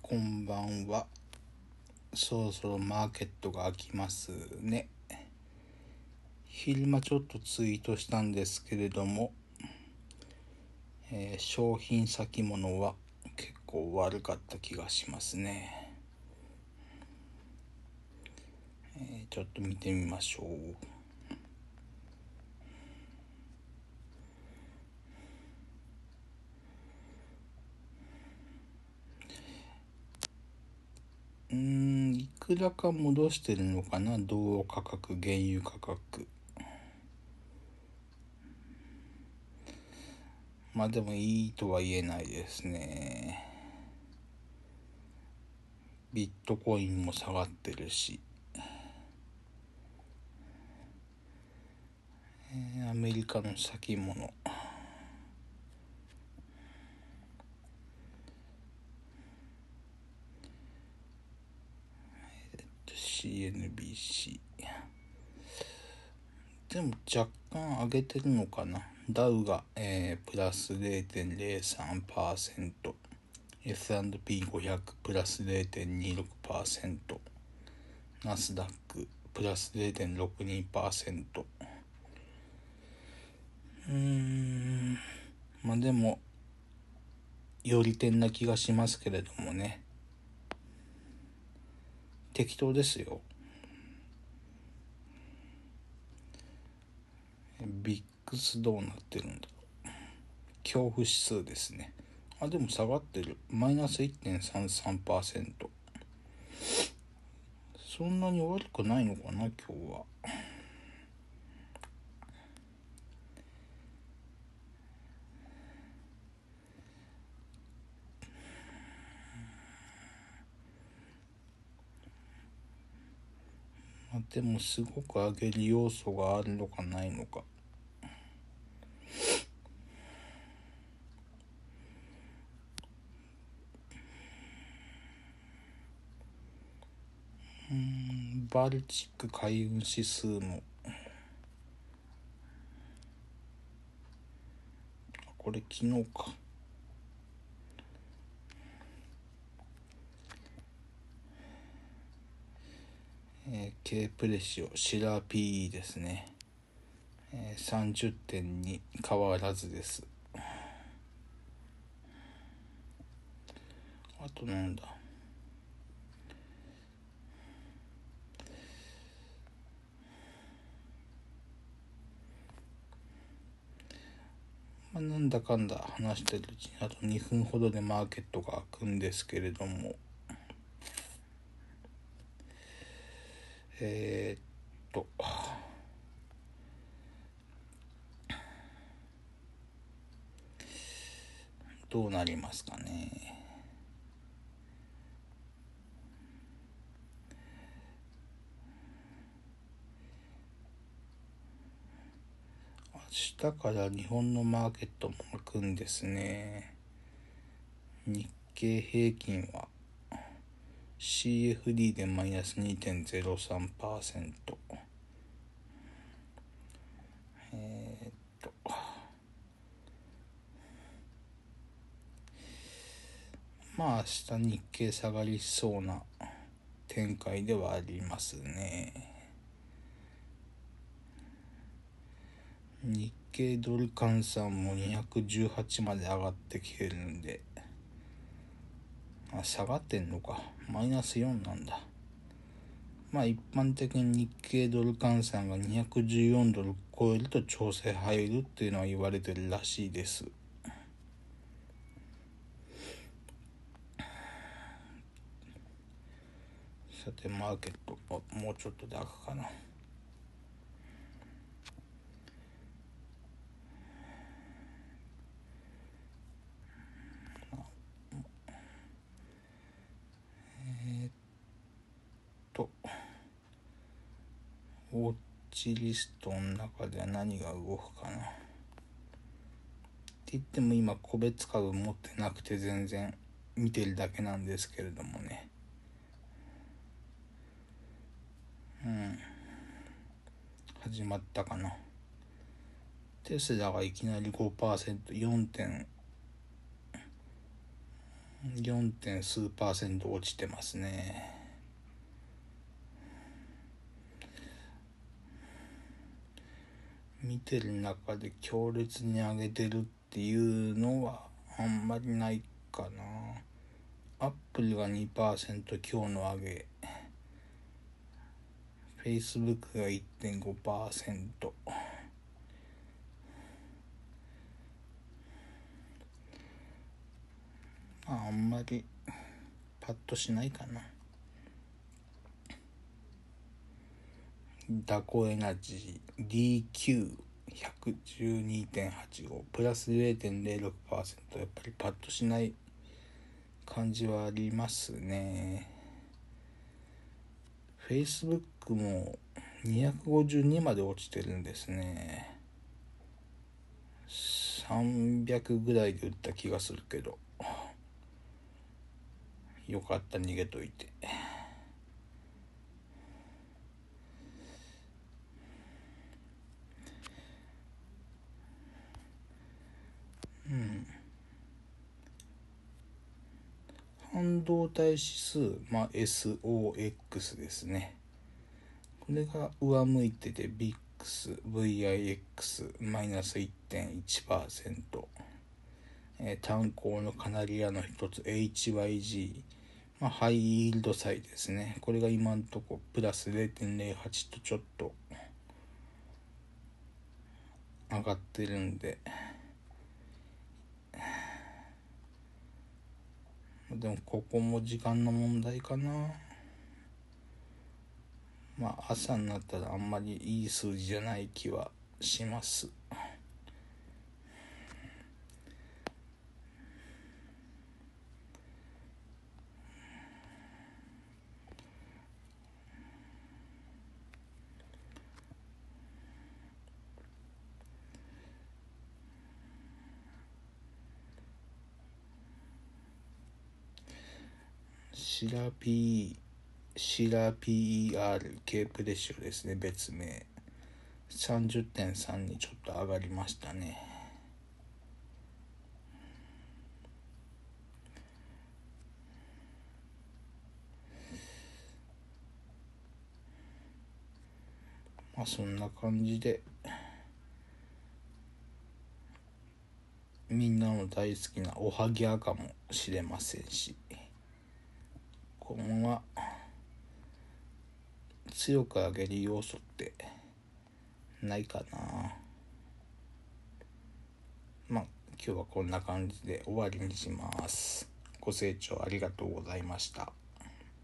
こんばんは。そろそろマーケットが開きますね。昼間ちょっとツイートしたんですけれども、商品先物は結構悪かった気がしますね。ちょっと見てみましょう。いくらか戻してるのかな。銅価格、原油価格、まあでもいいとは言えないですね。ビットコインも下がってるし、アメリカの先物、CNBC でも若干上げてるのかな。ダウが、プラス 0.03%、 S&P500 プラス 0.26%、 ナスダックプラス 0.62%。 まあでもより点な気がしますけれどもね。適当ですよ。BIXどうなってるんだろう。恐怖指数ですね。あ、でも下がってる。マイナス 1.33%。そんなに悪くないのかな、今日は。でもすごく上げる要素があるのかないのか。バルチック海運指数も、これ昨日か。K プレシオ、シラー PE ですね。30.2 変わらずです。あとなんだ、まあ、なんだかんだ話してるうちにあと2分ほどでマーケットが開くんですけれども、どうなりますかね。明日から日本のマーケットも開くんですね。日経平均はCFD でマイナス 2.03%、まあ明日日経下がりそうな展開ではありますね。日経ドル換算も218まで上がってきてるんで、下がってんのか。マイナス4なんだ。まあ一般的に日経ドル換算が214ドル超えると調整入るっていうのは言われてるらしいです。さてマーケットもうちょっとで開くかな。ウォッチリストの中では何が動くかな。って言っても今個別株持ってなくて全然見てるだけなんですけれどもね。始まったかな。テスラがいきなり 5%、4. 数%落ちてますね。見てる中で強烈に上げてるっていうのはあんまりないかな。アップルが 2% 今日の上げ、Facebook が 1.5%、あんまりパッとしないかな。ダコエナジー DQ112.85 プラス 0.06%、 やっぱりパッとしない感じはありますね。 Facebook も252まで落ちてるんですね。300ぐらいで売った気がするけど、よかった、逃げといて。半導体指数、SOX ですね。これが上向いてて、BIX、VIX、マイナス 1.1%。炭鉱のカナリアの一つ、HYG、ハイイールド債ですね。これが今んとこプラス 0.08 とちょっと上がってるんで、でもここも時間の問題かな。朝になったらあんまりいい数字じゃない気はします。シラ PER K プレッショですね、別名 30.3 にちょっと上がりましたね。そんな感じで、みんなの大好きなおはぎゃかもしれませんし、今後は強く上げる要素ってないかな。今日はこんな感じで終わりにします。ご清聴ありがとうございました。